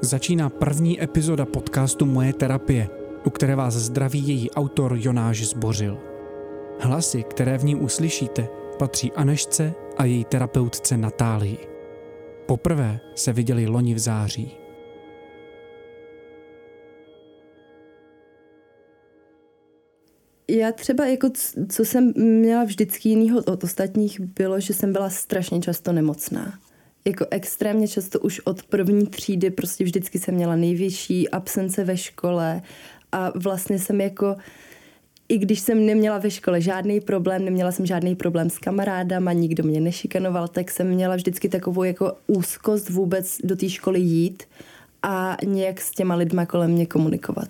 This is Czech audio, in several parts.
Začíná první epizoda podcastu Moje terapie, u které vás zdraví její autor Jonáš Zbořil. Hlasy, které v ní uslyšíte, patří Anežce a její terapeutce Natálii. Poprvé se viděli loni v září. Já třeba, jako co jsem měla vždycky jinýho od ostatních, bylo, že jsem byla strašně často nemocná. Jako extrémně často už od první třídy prostě vždycky jsem měla největší absence ve škole a vlastně jsem jako, i když jsem neměla ve škole žádný problém, neměla jsem žádný problém s kamarádama, nikdo mě nešikanoval, tak jsem měla vždycky takovou jako úzkost vůbec do té školy jít a nějak s těma lidma kolem mě komunikovat.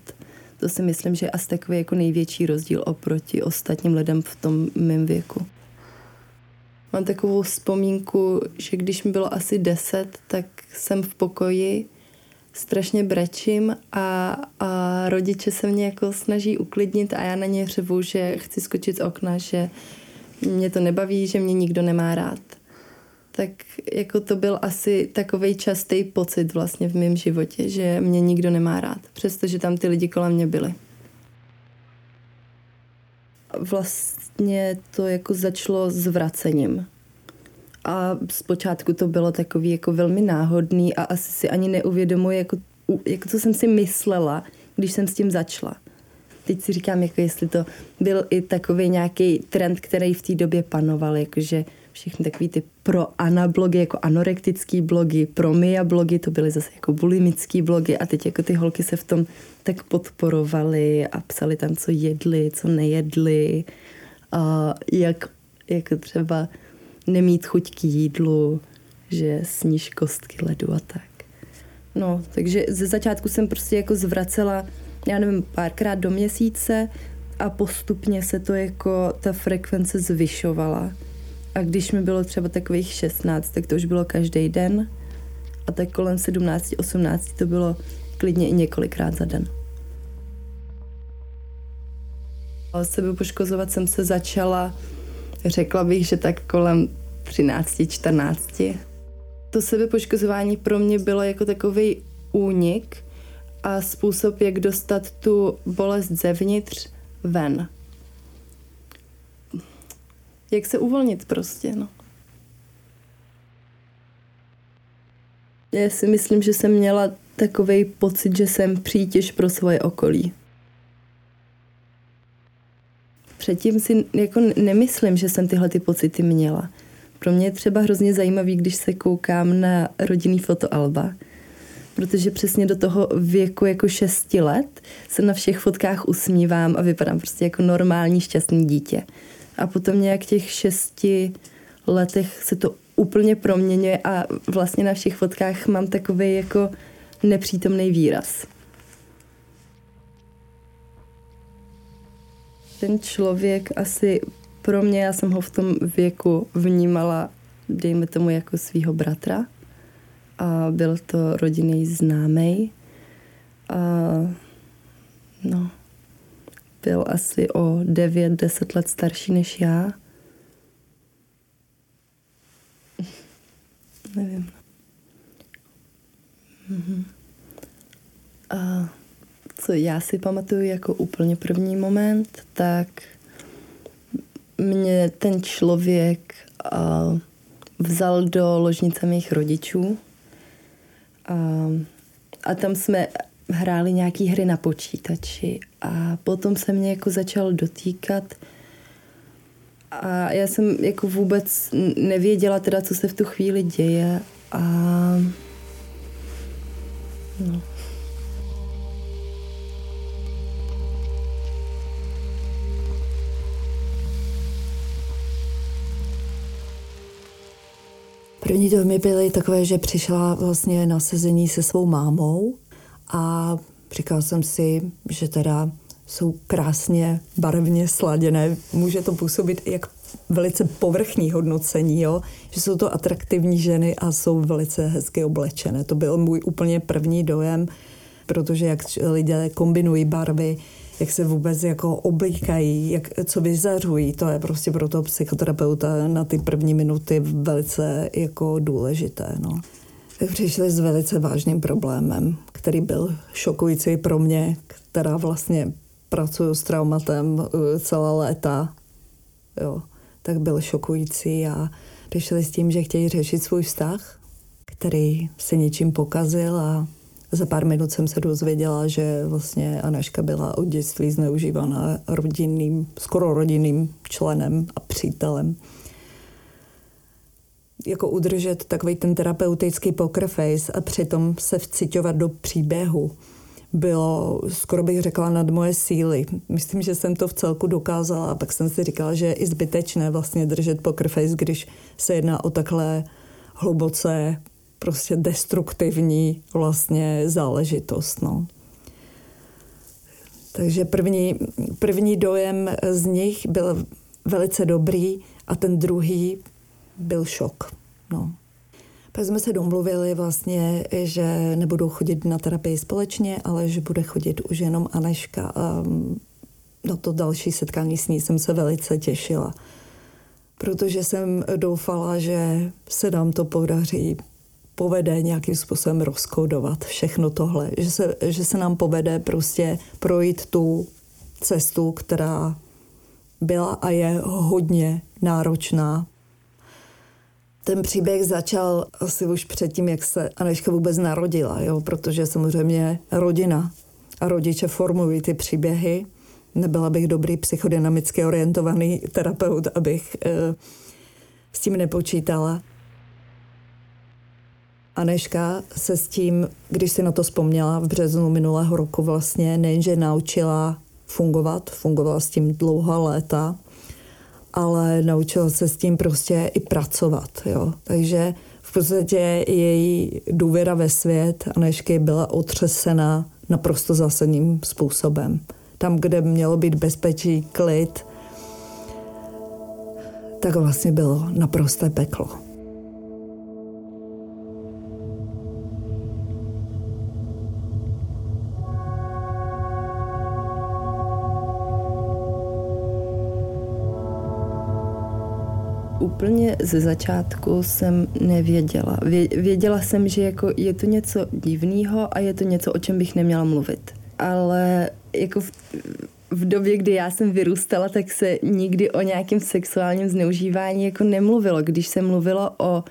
To si myslím, že je asi takový jako největší rozdíl oproti ostatním lidem v tom mém věku. Mám takovou vzpomínku, že když mi bylo asi 10, tak jsem v pokoji, strašně brečím a rodiče se mě jako snaží uklidnit a já na ně řvu, že chci skočit z okna, že mě to nebaví, že mě nikdo nemá rád. Tak jako to byl asi takovej častý pocit vlastně v mém životě, že mě nikdo nemá rád, přestože tam ty lidi kolem mě byli. Vlastně to jako začalo zvracením. A zpočátku to bylo takový jako velmi náhodný a asi si ani neuvědomuji, jako co jsem si myslela, když jsem s tím začala. Teď si říkám, jako jestli to byl i takový nějaký trend, který v té době panoval, jakože všechny takový ty pro-anablogy, jako anorektický blogy, pro-mia blogy, to byly zase jako bulimický blogy a teď jako ty holky se v tom tak podporovaly a psali tam, co jedli, co nejedli, a jak jako třeba nemít chuť k jídlu, že sníš kostky ledu a tak. No, takže ze začátku jsem prostě jako zvracela, já nevím, párkrát do měsíce a postupně se to jako ta frekvence zvyšovala. A když mi bylo třeba takových 16, tak to už bylo každý den. A tak kolem 17, 18 to bylo klidně i několikrát za den. Sebepoškozovat jsem se začala, řekla bych, že tak kolem 13, 14. To sebepoškozování pro mě bylo jako takovej únik a způsob, jak dostat tu bolest zevnitř ven. Jak se uvolnit prostě, no. Já si myslím, že jsem měla takovej pocit, že jsem přítěž pro svoje okolí. Předtím si jako nemyslím, že jsem tyhle ty pocity měla. Pro mě je třeba hrozně zajímavý, když se koukám na rodinný fotoalba, protože přesně do toho věku jako 6 let se na všech fotkách usmívám a vypadám prostě jako normální šťastný dítě. A potom nějak těch 6 letech se to úplně proměňuje a vlastně na všech fotkách mám takový jako nepřítomný výraz. Ten člověk asi pro mě, já jsem ho v tom věku vnímala, dejme tomu jako svýho bratra. A byl to rodinný známej. A no... byl asi o 9-10 let starší než já. Nevím. A co já si pamatuju jako úplně první moment, tak mě ten člověk vzal do ložnice mých rodičů a tam jsme hráli nějaký hry na počítači a potom se mě jako začal dotýkat a já jsem jako vůbec nevěděla teda, co se v tu chvíli děje a no. První dojmy byly takové, že přišla vlastně na sezení se svou mámou a říkal jsem si, že teda jsou krásně barevně sladěné. Může to působit jak velice povrchní hodnocení, jo? Že jsou to atraktivní ženy a jsou velice hezky oblečené. To byl můj úplně první dojem, protože jak lidé kombinují barvy, jak se vůbec jako oblíkají, co vyzařují, to je prostě pro toho psychoterapeuta na ty první minuty velice jako důležité. No. Přišli s velice vážným problémem, který byl šokující pro mě, která vlastně pracuju s traumatem celá léta, jo, tak byl šokující a přišli s tím, že chtějí řešit svůj vztah, který se něčím pokazil a za pár minut jsem se dozvěděla, že vlastně Anežka byla od dětství zneužívaná skoro rodinným členem a přítelem. Jako udržet takový ten terapeutický poker face a přitom se vciťovat do příběhu bylo, skoro bych řekla, nad moje síly. Myslím, že jsem to v celku dokázala a pak jsem si říkala, že je i zbytečné vlastně držet poker face, když se jedná o takhle hluboce prostě destruktivní vlastně záležitost. No. Takže první dojem z nich byl velice dobrý a ten druhý byl šok. No. Pak jsme se domluvili vlastně, že nebudou chodit na terapii společně, ale že bude chodit už jenom Anežka. Na to další setkání s ní jsem se velice těšila, protože jsem doufala, že se nám to povede nějakým způsobem rozkodovat všechno tohle. Že se nám povede prostě projít tu cestu, která byla a je hodně náročná. Ten příběh začal asi už předtím, jak se Anežka vůbec narodila, jo? Protože samozřejmě rodina a rodiče formují ty příběhy. Nebyla bych dobrý psychodynamicky orientovaný terapeut, abych s tím nepočítala. Anežka se s tím, když si na to vzpomněla v březnu minulého roku vlastně, nejenže naučila fungovala s tím dlouhá léta, ale naučila se s tím prostě i pracovat. Jo. Takže v podstatě její důvěra ve svět Anežky byla otřesena naprosto zásadním způsobem. Tam, kde mělo být bezpečí, klid, tak vlastně bylo naprosté peklo. Úplně ze začátku jsem nevěděla. Věděla jsem, že jako je to něco divného a je to něco, o čem bych neměla mluvit. Ale jako v době, kdy já jsem vyrůstala, tak se nikdy o nějakém sexuálním zneužívání jako nemluvilo. Když se mluvilo o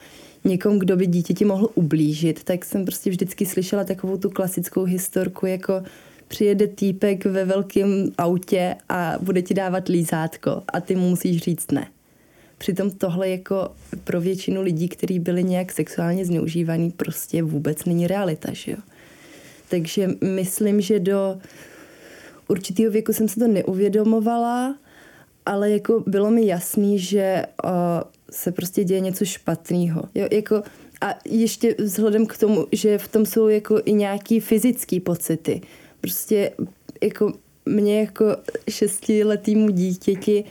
někom, kdo by dítěti mohl ublížit, tak jsem prostě vždycky slyšela takovou tu klasickou historku, jako přijede týpek ve velkém autě a bude ti dávat lízátko a ty mu musíš říct ne. Přitom tohle jako pro většinu lidí, kteří byli nějak sexuálně zneužívaní, prostě vůbec není realita, že jo. Takže myslím, že do určitého věku jsem se to neuvědomovala, ale jako bylo mi jasný, že se prostě děje něco špatného. Jo, jako a ještě vzhledem k tomu, že v tom jsou jako i nějaký fyzický pocity. Prostě jako mě jako 6letýmu dítěti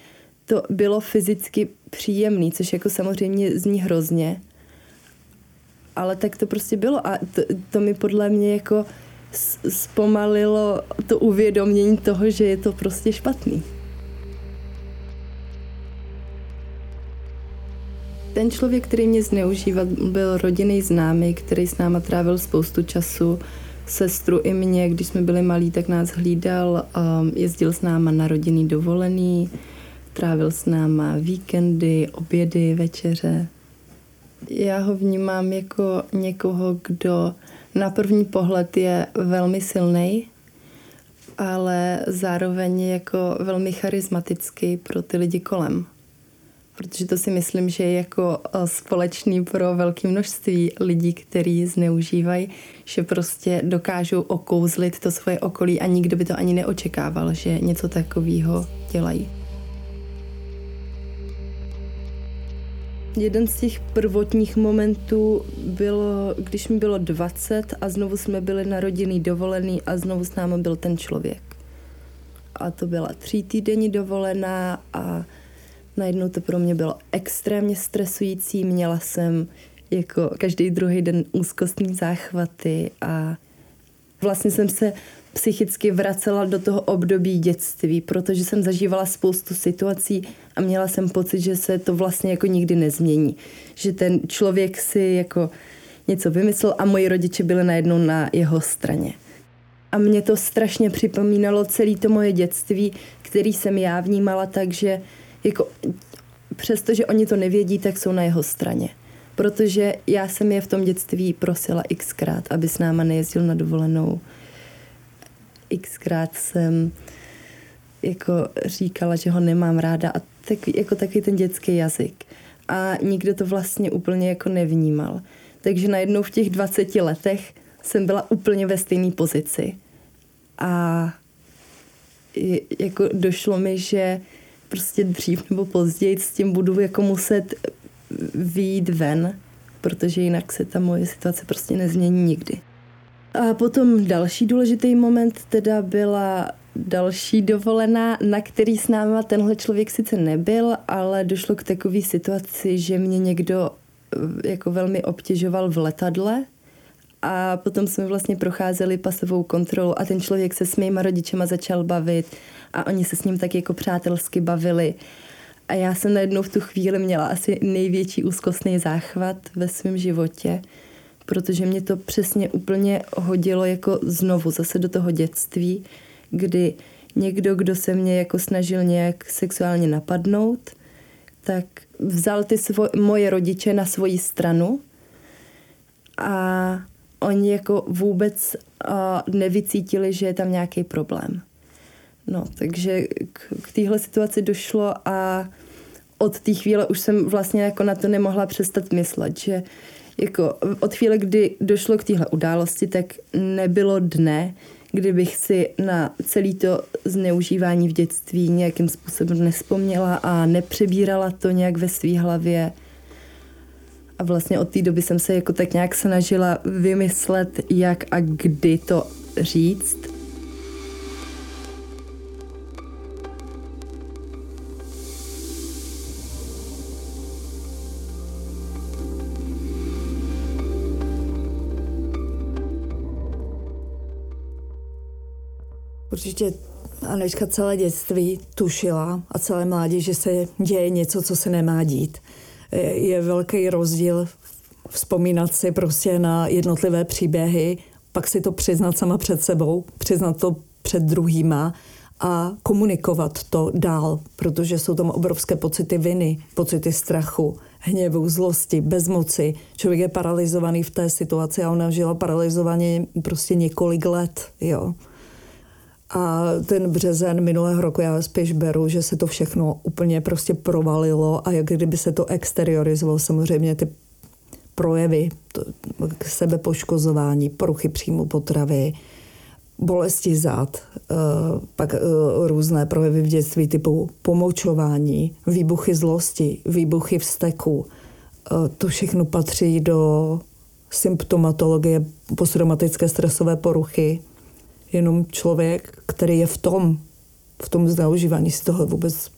to bylo fyzicky příjemný, což jako samozřejmě zní hrozně. Ale tak to prostě bylo a to mi podle mě jako zpomalilo to uvědomění toho, že je to prostě špatný. Ten člověk, který mě zneužíval, byl rodinný známý, který s náma trávil spoustu času. Sestru i mě, když jsme byli malí, tak nás hlídal, jezdil s náma na rodinný dovolený, trávil s náma víkendy, obědy, večeře. Já ho vnímám jako někoho, kdo na první pohled je velmi silný, ale zároveň jako velmi charismatický pro ty lidi kolem. Protože to si myslím, že je jako společný pro velké množství lidí, kteří zneužívají, že prostě dokážou okouzlit to svoje okolí a nikdo by to ani neočekával, že něco takového dělají. Jeden z těch prvotních momentů bylo, když mi bylo 20 a znovu jsme byli na rodinný dovolený a znovu s námi byl ten člověk. A to byla 3týdenní dovolená a najednou to pro mě bylo extrémně stresující. Měla jsem jako každý druhý den úzkostní záchvaty a vlastně jsem se psychicky vracela do toho období dětství, protože jsem zažívala spoustu situací a měla jsem pocit, že se to vlastně jako nikdy nezmění. Že ten člověk si jako něco vymyslel a moji rodiče byli najednou na jeho straně. A mě to strašně připomínalo celé to moje dětství, který jsem já vnímala, takže jako přestože oni to nevědí, tak jsou na jeho straně. Protože já jsem je v tom dětství prosila xkrát, aby s náma nejezdil na dovolenou. Xkrát jsem jako říkala, že ho nemám ráda a tak, jako taky ten dětský jazyk. A nikdo to vlastně úplně jako nevnímal. Takže najednou v těch 20 letech jsem byla úplně ve stejné pozici. A jako došlo mi, že prostě dřív nebo později s tím budu jako muset vyjít ven, protože jinak se ta moje situace prostě nezmění nikdy. A potom další důležitý moment teda byla další dovolená, na který s náma tenhle člověk sice nebyl, ale došlo k takové situaci, že mě někdo jako velmi obtěžoval v letadle a potom jsme vlastně procházeli pasovou kontrolu a ten člověk se s mýma rodičema začal bavit a oni se s ním tak jako přátelsky bavili. A já jsem najednou v tu chvíli měla asi největší úzkostný záchvat ve svém životě, protože mě to přesně úplně hodilo jako znovu zase do toho dětství, kdy někdo, kdo se mě jako snažil nějak sexuálně napadnout, tak vzal ty moje rodiče na svoji stranu a oni jako vůbec nevycítili, že je tam nějaký problém. No, takže k téhle situaci došlo a od té chvíle už jsem vlastně jako na to nemohla přestat myslet, že jako od chvíle, kdy došlo k téhle události, tak nebylo dne, kdybych si na celé to zneužívání v dětství nějakým způsobem nespomněla a nepřebírala to nějak ve svý hlavě. A vlastně od té doby jsem se jako tak nějak snažila vymyslet, jak a kdy to říct. Určitě Anežka celé dětství tušila a celé mládí, že se děje něco, co se nemá dít. Je velký rozdíl vzpomínat si prostě na jednotlivé příběhy, pak si to přiznat sama před sebou, přiznat to před druhýma a komunikovat to dál, protože jsou tam obrovské pocity viny, pocity strachu, hněvu, zlosti, bezmoci. Člověk je paralizovaný v té situaci a ona žila paralizovaně prostě několik let, jo. A ten březen minulého roku já spíš beru, že se to všechno úplně prostě provalilo a jak kdyby se to exteriorizovalo, samozřejmě ty projevy, sebepoškozování, poruchy příjmu potravy, bolesti zad, pak různé projevy v dětství typu pomočování, výbuchy zlosti, výbuchy vzteku. To všechno patří do symptomatologie posttraumatické stresové poruchy. Jenom člověk, který je v tom zneužívání, si toho vůbec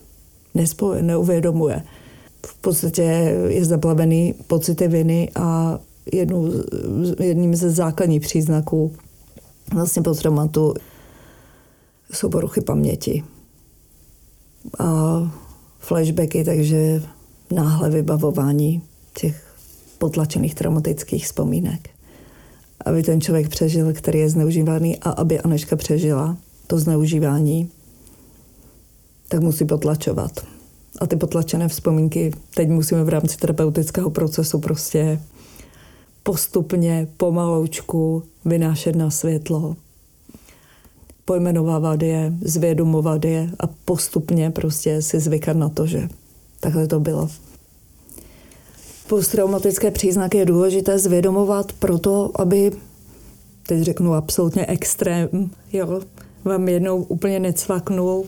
neuvědomuje. V podstatě je zaplavený pocity viny a jedním ze základních příznaků vlastně posttraumatu jsou poruchy paměti a flashbacky, takže náhle vybavování těch potlačených traumatických vzpomínek. Aby ten člověk přežil, který je zneužívaný, a aby Anežka přežila to zneužívání, tak musí potlačovat. A ty potlačené vzpomínky teď musíme v rámci terapeutického procesu prostě postupně, pomaloučku vynášet na světlo, pojmenovávat je, zvědomovat je a postupně prostě si zvykat na to, že takhle to bylo. Posttraumatické příznaky je důležité zvědomovat proto, aby, teď řeknu absolutně extrém, jo, vám jednou úplně necvaknul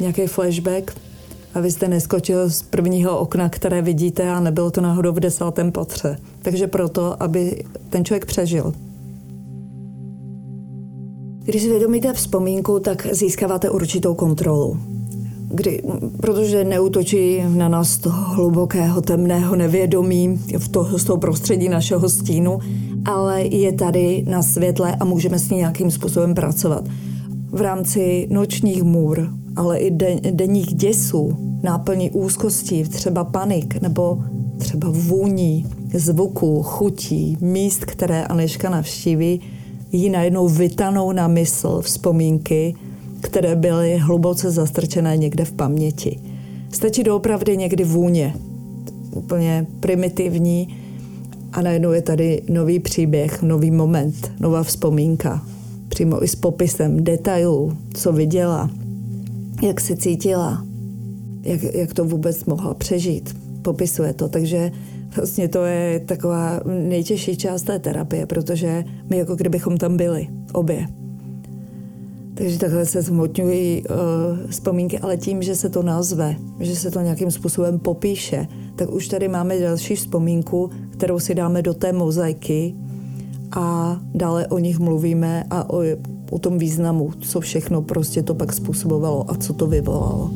nějaký flashback abyste neskočil z prvního okna, které vidíte, a nebylo to náhodou v 10. patře. Takže proto, aby ten člověk přežil. Když zvědomíte vzpomínku, tak získáváte určitou kontrolu. Protože neútočí na nás toho hlubokého, temného nevědomí z toho prostředí našeho stínu, ale je tady na světle a můžeme s ní nějakým způsobem pracovat. V rámci nočních můr, ale i denních děsů, náplní úzkostí, třeba panik, nebo třeba vůní, zvuků, chutí, míst, které Anežka navštíví, jí najednou vytanou na mysl vzpomínky, které byly hluboce zastrčené někde v paměti. Stačí doopravdy někdy vůně, úplně primitivní, a najednou je tady nový příběh, nový moment, nová vzpomínka. Přímo i s popisem detailů, co viděla, jak se cítila, jak to vůbec mohla přežít. Popisuje to, takže vlastně to je taková nejtěžší část té terapie, protože my jako kdybychom tam byli, obě. Takže takhle se zhmotňují vzpomínky, ale tím, že se to nazve, že se to nějakým způsobem popíše, tak už tady máme další vzpomínku, kterou si dáme do té mozaiky a dále o nich mluvíme a o tom významu, co všechno prostě to pak způsobovalo a co to vyvolalo.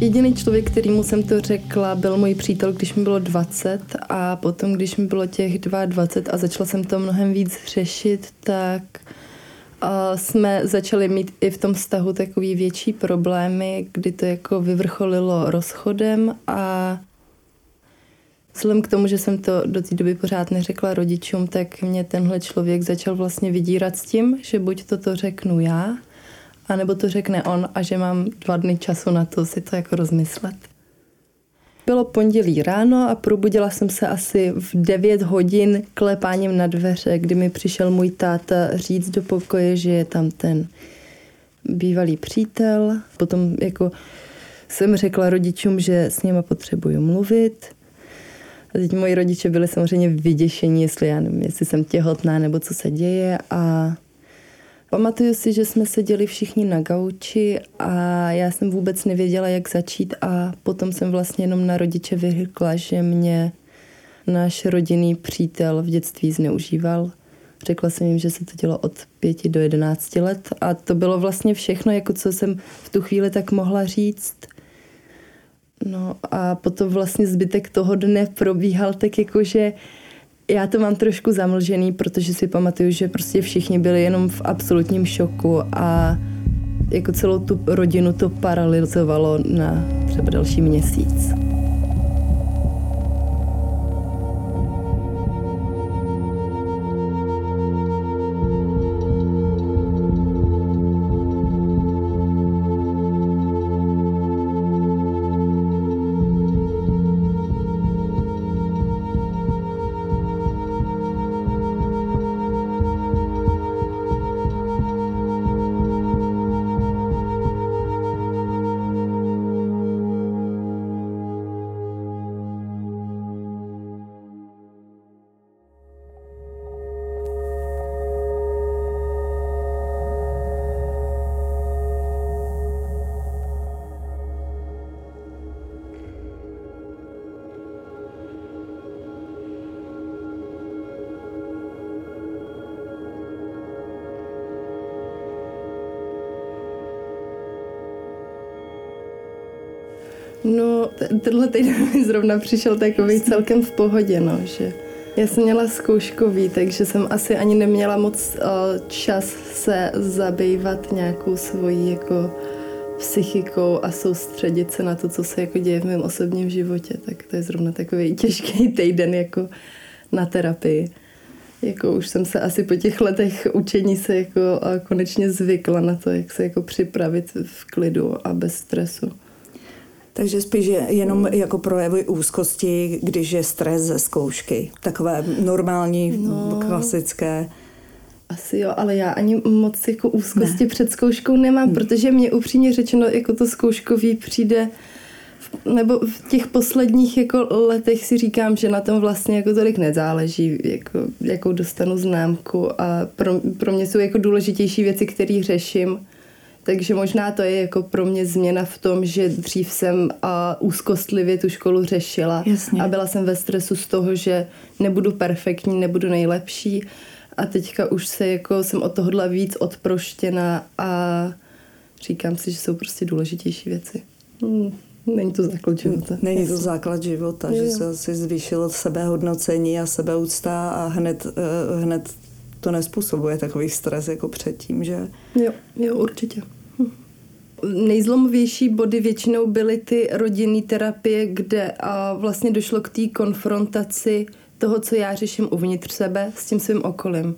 Jediný člověk, kterýmu jsem to řekla, byl můj přítel, když mi bylo 20, a potom, když mi bylo těch 22 a začala jsem to mnohem víc řešit, tak jsme začali mít i v tom vztahu takový větší problémy, kdy to jako vyvrcholilo rozchodem, a vzhledem k tomu, že jsem to do té doby pořád neřekla rodičům, tak mě tenhle člověk začal vlastně vydírat s tím, že buď to řeknu já, a nebo to řekne on a že mám 2 dny času na to si to jako rozmyslet. Bylo pondělí ráno a probudila jsem se asi v 9 hodin klepáním na dveře, kdy mi přišel můj táta říct do pokoje, že je tam ten bývalý přítel. Potom jako jsem řekla rodičům, že s nima potřebuju mluvit. A teď moji rodiče byli samozřejmě vyděšení, jestli já nevím, jestli jsem těhotná nebo co se děje, a pamatuju si, že jsme seděli všichni na gauči a já jsem vůbec nevěděla, jak začít, a potom jsem vlastně jenom na rodiče vyhrkla, že mě náš rodinný přítel v dětství zneužíval. Řekla jsem jim, že se to dělo od 5 do 11 let, a to bylo vlastně všechno, jako co jsem v tu chvíli tak mohla říct. No a potom vlastně zbytek toho dne probíhal tak jako, že já to mám trošku zamlžený, protože si pamatuju, že prostě všichni byli jenom v absolutním šoku a jako celou tu rodinu to paralyzovalo na třeba další měsíc. No, tenhle týden mi zrovna přišel takový celkem v pohodě, no, že já jsem měla zkouškový, takže jsem asi ani neměla moc čas se zabývat nějakou svojí jako psychikou a soustředit se na to, co se jako děje v mém osobním životě, tak to je zrovna takový těžký týden jako na terapii. Jako už jsem se asi po těch letech učení se jako konečně zvykla na to, jak se jako připravit v klidu a bez stresu. Takže spíš jenom jako projevy úzkosti, když je stres ze zkoušky. Takové normální, klasické. Asi jo, ale já ani moc jako úzkosti před zkouškou nemám, protože mě upřímně řečeno jako to zkouškový přijde v nebo v těch posledních jako letech si říkám, že na tom vlastně jako tolik nezáleží, jako, jakou dostanu známku, a pro mě jsou jako důležitější věci, které řeším. Takže možná to je jako pro mě změna v tom, že dřív jsem úzkostlivě tu školu řešila. Jasně. A byla jsem ve stresu z toho, že nebudu perfektní, nebudu nejlepší, a teďka už se jako jsem od tohohle víc odproštěna a říkám si, že jsou prostě důležitější věci. Není to základ života. Není to základ života, že se asi zvýšilo sebehodnocení a sebeúcta a hned to nespůsobuje takový stres jako předtím, že? Jo, určitě. Nejzlomovější body většinou byly ty rodinné terapie, kde vlastně došlo k té konfrontaci toho, co já řeším uvnitř sebe s tím svým okolím.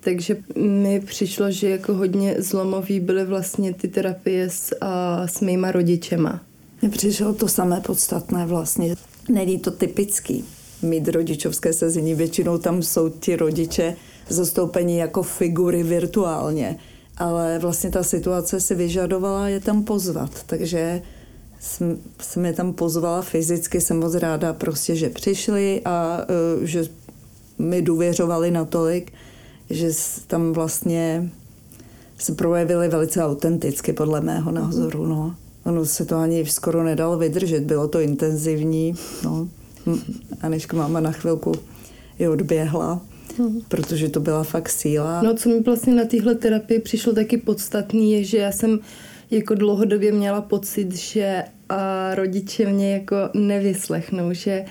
Takže mi přišlo, že jako hodně zlomový byly vlastně ty terapie s mýma rodičema. Mně přišlo to samé podstatné vlastně. Není to typický mít rodičovské sezení. Většinou tam jsou ti rodiče zastoupení jako figury virtuálně. Ale vlastně ta situace si vyžadovala je tam pozvat. Takže jsem je tam pozvala fyzicky. Jsem moc ráda prostě, že přišli a že mi důvěřovali natolik, že tam vlastně se projevili velice autenticky, podle mého názoru. No. Ono se to ani skoro nedalo vydržet, bylo to intenzivní. No. Anežka, máma na chvilku i odběhla, protože to byla fakt síla. No, co mi vlastně na téhle terapii přišlo taky podstatný, je, že já jsem jako dlouhodobě měla pocit, že rodiče mě jako nevyslechnou, že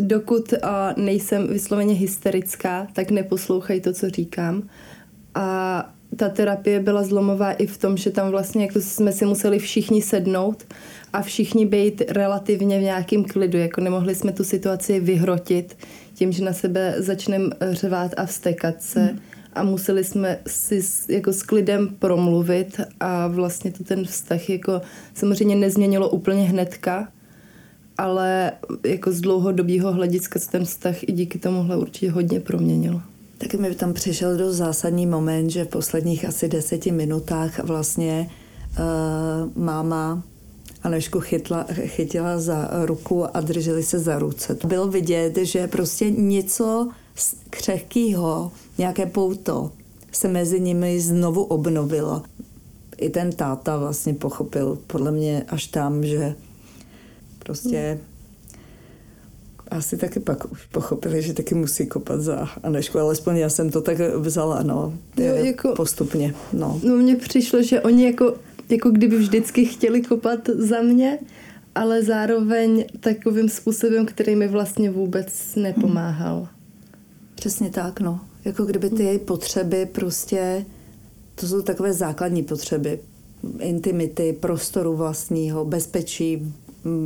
dokud nejsem vysloveně hysterická, tak neposlouchají to, co říkám. A ta terapie byla zlomová i v tom, že tam vlastně jako jsme si museli všichni sednout a všichni být relativně v nějakém klidu. Jako nemohli jsme tu situaci vyhrotit tím, že na sebe začneme řvát a vztekat se. A museli jsme si jako s klidem promluvit a vlastně to ten vztah jako samozřejmě nezměnilo úplně hnedka, ale jako z dlouhodobého hlediska se ten vztah i díky tomuhle určitě hodně proměnilo. Tak mi tam přišel dost zásadní moment, že v posledních asi 10 minutách vlastně máma Anežku chytila za ruku a drželi se za ruce. Bylo vidět, že prostě něco křehkýho, nějaké pouto se mezi nimi znovu obnovilo. I ten táta vlastně pochopil podle mě až tam, že prostě asi taky pak už pochopili, že taky musí kopat za Anežku, alespoň já jsem to tak vzala, no, jako, postupně. No mně přišlo, že oni jako kdyby vždycky chtěli kopat za mě, ale zároveň takovým způsobem, který mi vlastně vůbec nepomáhal. Přesně tak, no. Jako kdyby ty její potřeby prostě, to jsou takové základní potřeby, intimity, prostoru vlastního, bezpečí,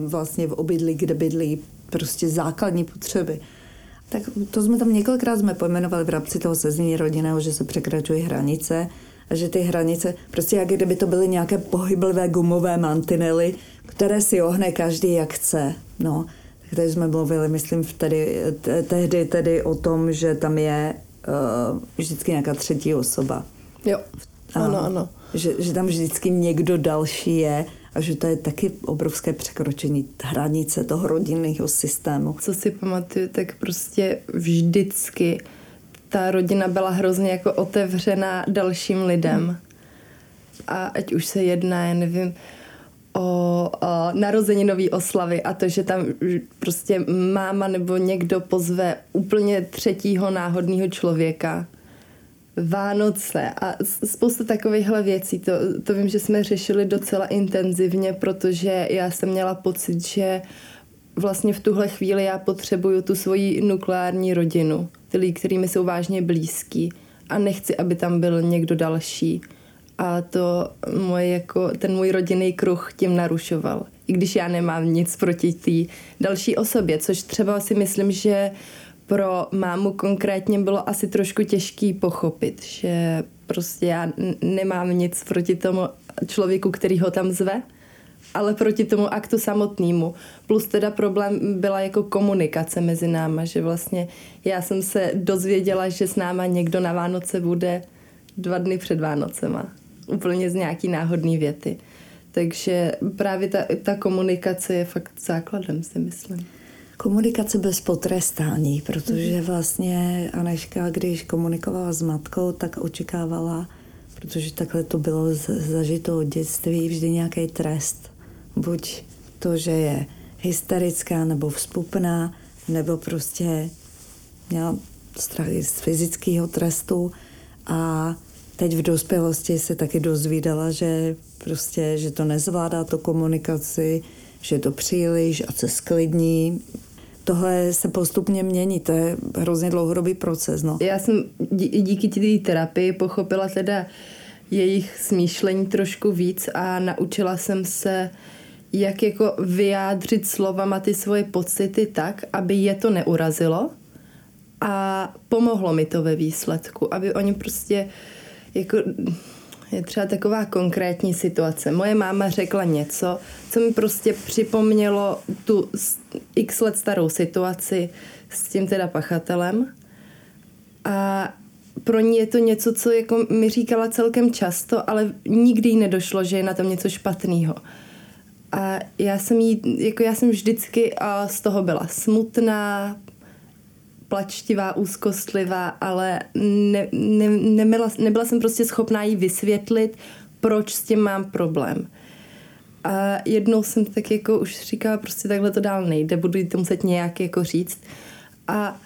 vlastně v obydlí, kde bydlí, prostě základní potřeby. Tak to jsme tam několikrát pojmenovali v rámci toho sezení rodinného, že se překračují hranice a že ty hranice, prostě jak kdyby to byly nějaké pohyblivé gumové mantinely, které si ohne každý jak chce. No, takže jsme mluvili, myslím, tehdy o tom, že tam je vždycky nějaká třetí osoba. Jo, ano. Že tam vždycky někdo další je, a že to je taky obrovské překročení hranice toho rodinného systému. Co si pamatuju, tak prostě vždycky ta rodina byla hrozně jako otevřená dalším lidem. A ať už se jedná, já nevím, o narozeninové oslavy a to, že tam prostě máma nebo někdo pozve úplně třetího náhodného člověka. Vánoce a spousta takovýchhle věcí. To vím, že jsme řešili docela intenzivně, protože já jsem měla pocit, že vlastně v tuhle chvíli já potřebuju tu svoji nukleární rodinu, ty lidi, kterými jsou vážně blízký a nechci, aby tam byl někdo další. A to ten můj rodinný kruh tím narušoval. I když já nemám nic proti té další osobě, což třeba si myslím, že pro mámu konkrétně bylo asi trošku těžký pochopit, že prostě já nemám nic proti tomu člověku, který ho tam zve, ale proti tomu aktu samotnému. Plus teda problém byla jako komunikace mezi náma, že vlastně já jsem se dozvěděla, že s náma někdo na Vánoce bude 2 dny před Vánocema. Úplně z nějaký náhodný věty. Takže právě ta komunikace je fakt základem, si myslím. Komunikace bez potrestání, protože vlastně Anežka, když komunikovala s matkou, tak očekávala, protože takhle to bylo zažito od dětství, vždy nějaký trest. Buď to, že je hysterická nebo vzpupná, nebo prostě měla strach z fyzického trestu a teď v dospělosti se taky dozvídala, že prostě, že to nezvládá to komunikaci, že je to příliš a se sklidní. Tohle se postupně mění, to je hrozně dlouhodobý proces. No. Já jsem díky té terapii pochopila teda jejich smýšlení trošku víc a naučila jsem se, jak jako vyjádřit slovama ty svoje pocity tak, aby je to neurazilo a pomohlo mi to ve výsledku, aby oni prostě jako... Je třeba taková konkrétní situace. Moje máma řekla něco, co mi prostě připomnělo tu x let starou situaci s tím teda pachatelem. A pro ní je to něco, co jako mi říkala celkem často, ale nikdy jí nedošlo, že je na tom něco špatného. A já jsem vždycky z toho byla smutná, plačtivá, úzkostlivá, ale nebyla jsem prostě schopná jí vysvětlit, proč s tím mám problém. A jednou jsem tak jako už říkala, prostě takhle to dál nejde, budu jí to muset nějak jako říct. A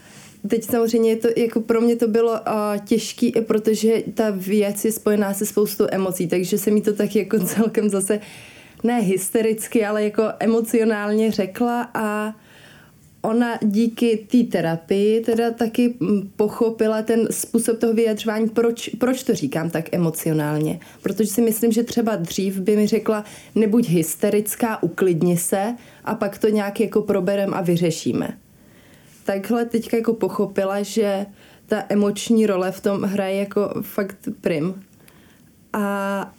teď samozřejmě to, jako pro mě to bylo těžké, protože ta věc je spojená se spoustou emocí, takže se mi to tak jako celkem zase, ne hystericky, ale jako emocionálně řekla a ona díky té terapii teda taky pochopila ten způsob toho vyjadřování, proč to říkám tak emocionálně. Protože si myslím, že třeba dřív by mi řekla, nebuď hysterická, uklidni se a pak to nějak jako proberem a vyřešíme. Takhle teďka jako pochopila, že ta emoční role v tom hraje jako fakt prim. A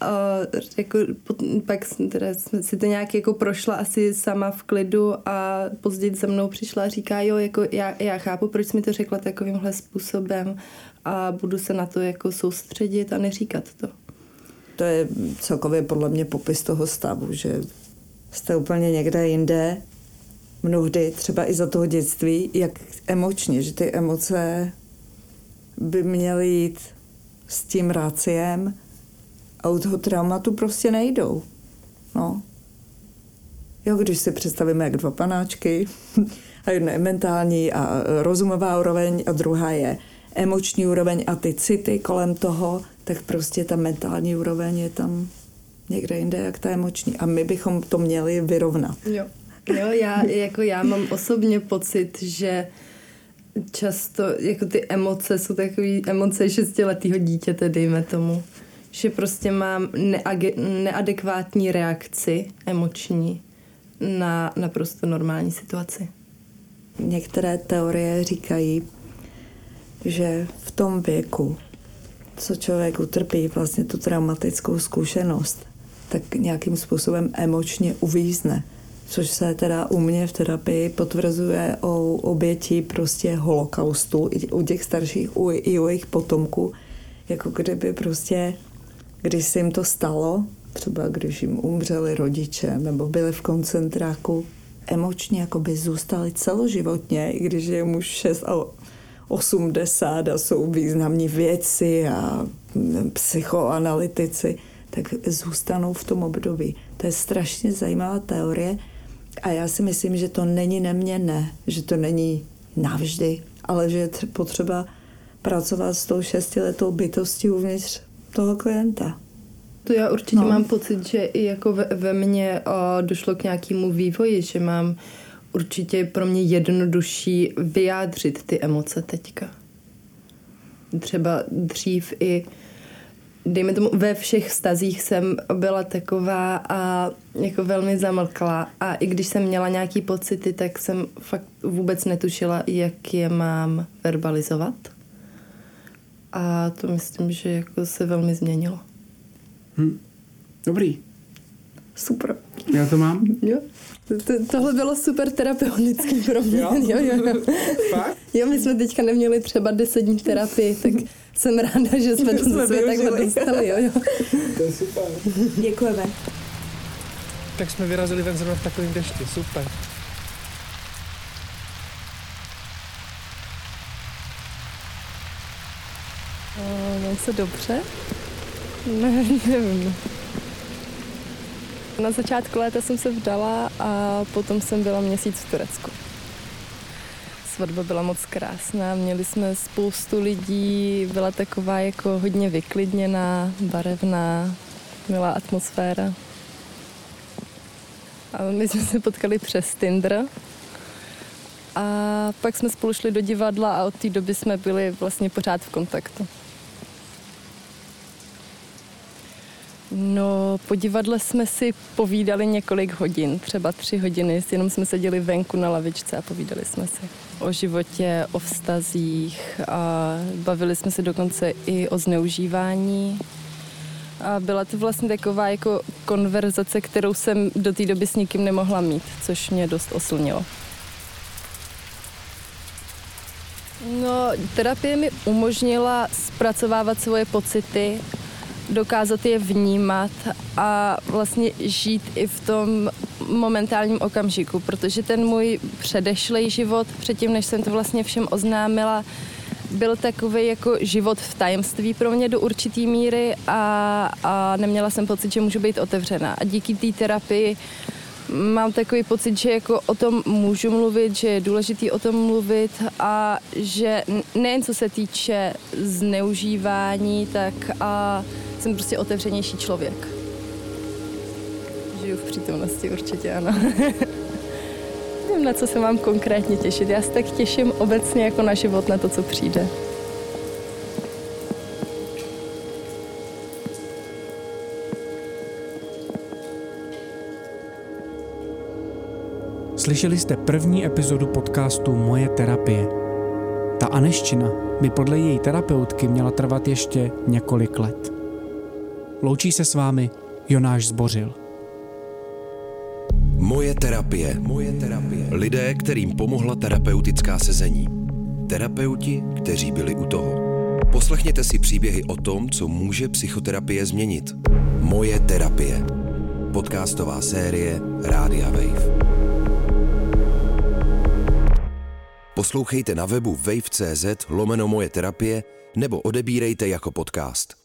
pak jsem si to nějak jako prošla asi sama v klidu a později za mnou přišla a říká, jo, jako já chápu, proč jsi mi to řekla takovýmhle způsobem a budu se na to jako soustředit a neříkat to. To je celkově podle mě popis toho stavu, že jste úplně někde jinde, mnohdy třeba i za toho dětství, jak emočně, že ty emoce by měly jít s tím raciem, a u toho traumatu prostě nejdou. No. Jo, když si představíme jak dva panáčky, a jedna je mentální a rozumová úroveň a druhá je emoční úroveň a ty city kolem toho, tak prostě ta mentální úroveň je tam někde jinde jak ta emoční. A my bychom to měli vyrovnat. Jo, já mám osobně pocit, že často jako ty emoce jsou takový emoce 6letého dítěte, dejme tomu. Že prostě mám neadekvátní reakci emoční na naprosto normální situaci. Některé teorie říkají, že v tom věku, co člověk utrpí vlastně tu traumatickou zkušenost, tak nějakým způsobem emočně uvízne, což se teda u mě v terapii potvrzuje o oběti prostě holokaustu, u těch starších, i u jejich potomků, jako kdyby prostě když se jim to stalo, třeba když jim umřeli rodiče nebo byli v koncentráku, emočně jakoby zůstali celoživotně, i když je mu 6 a 80 a jsou významní vědci a psychoanalytici, tak zůstanou v tom období. To je strašně zajímavá teorie a já si myslím, že to není neměnné, že to není navždy, ale že je potřeba pracovat s tou 6letou bytostí uvnitř toho klienta. To já určitě mám pocit, že i jako ve mně došlo k nějakému vývoji, že mám určitě pro mě jednodušší vyjádřit ty emoce teďka. Třeba dřív i dejme tomu, ve všech vztazích jsem byla taková a jako velmi zamlklá a i když jsem měla nějaký pocity, tak jsem fakt vůbec netušila, jak je mám verbalizovat. A to myslím, že jako se velmi změnilo. Dobrý. Super. Já to mám? Jo. Tohle bylo super terapeutický pro mě. Jo. Fakt? Jo, my jsme teďka neměli třeba 10 dní terapii, tak jsem ráda, že jsme to takhle dostali. Jo. To je super. Děkujeme. tak jsme vyrazili ven zrovna v takovém dešti. Super. Mám se dobře? Nevím. Na začátku léta jsem se vdala a potom jsem byla měsíc v Turecku. Svatba byla moc krásná, měli jsme spoustu lidí, byla taková jako hodně vyklidněná, barevná, milá atmosféra. A my jsme se potkali přes Tinder a pak jsme spolu šli do divadla a od té doby jsme byli vlastně pořád v kontaktu. No, po divadle jsme si povídali několik hodin, třeba 3 hodiny, jenom jsme seděli venku na lavičce a povídali jsme si o životě, o vztazích a bavili jsme se dokonce i o zneužívání. A byla to vlastně taková jako konverzace, kterou jsem do té doby s nikým nemohla mít, což mě dost oslnilo. No, terapie mi umožnila zpracovávat svoje pocity, dokázat je vnímat a vlastně žít i v tom momentálním okamžiku, protože ten můj předešlý život, předtím než jsem to vlastně všem oznámila, byl takový jako život v tajemství pro mě do určitý míry a neměla jsem pocit, že můžu být otevřená. A díky té terapii mám takový pocit, že jako o tom můžu mluvit, že je důležitý o tom mluvit a že nejen co se týče zneužívání, tak a jsem prostě otevřenější člověk. Žiju v přítomnosti, určitě ano. Nevím, na co se mám konkrétně těšit. Já se tak těším obecně jako na život, na to, co přijde. Slyšeli jste první epizodu podcastu Moje terapie. Ta Anežčina by podle její terapeutky měla trvat ještě několik let. Loučí se s vámi Jonáš Zbořil. Moje terapie. Moje terapie. Lidé, kterým pomohla terapeutická sezení. Terapeuti, kteří byli u toho. Poslechněte si příběhy o tom, co může psychoterapie změnit. Moje terapie. Podcastová série Rádia Wave. Poslouchejte na webu wave.cz /moje terapie nebo odebírejte jako podcast.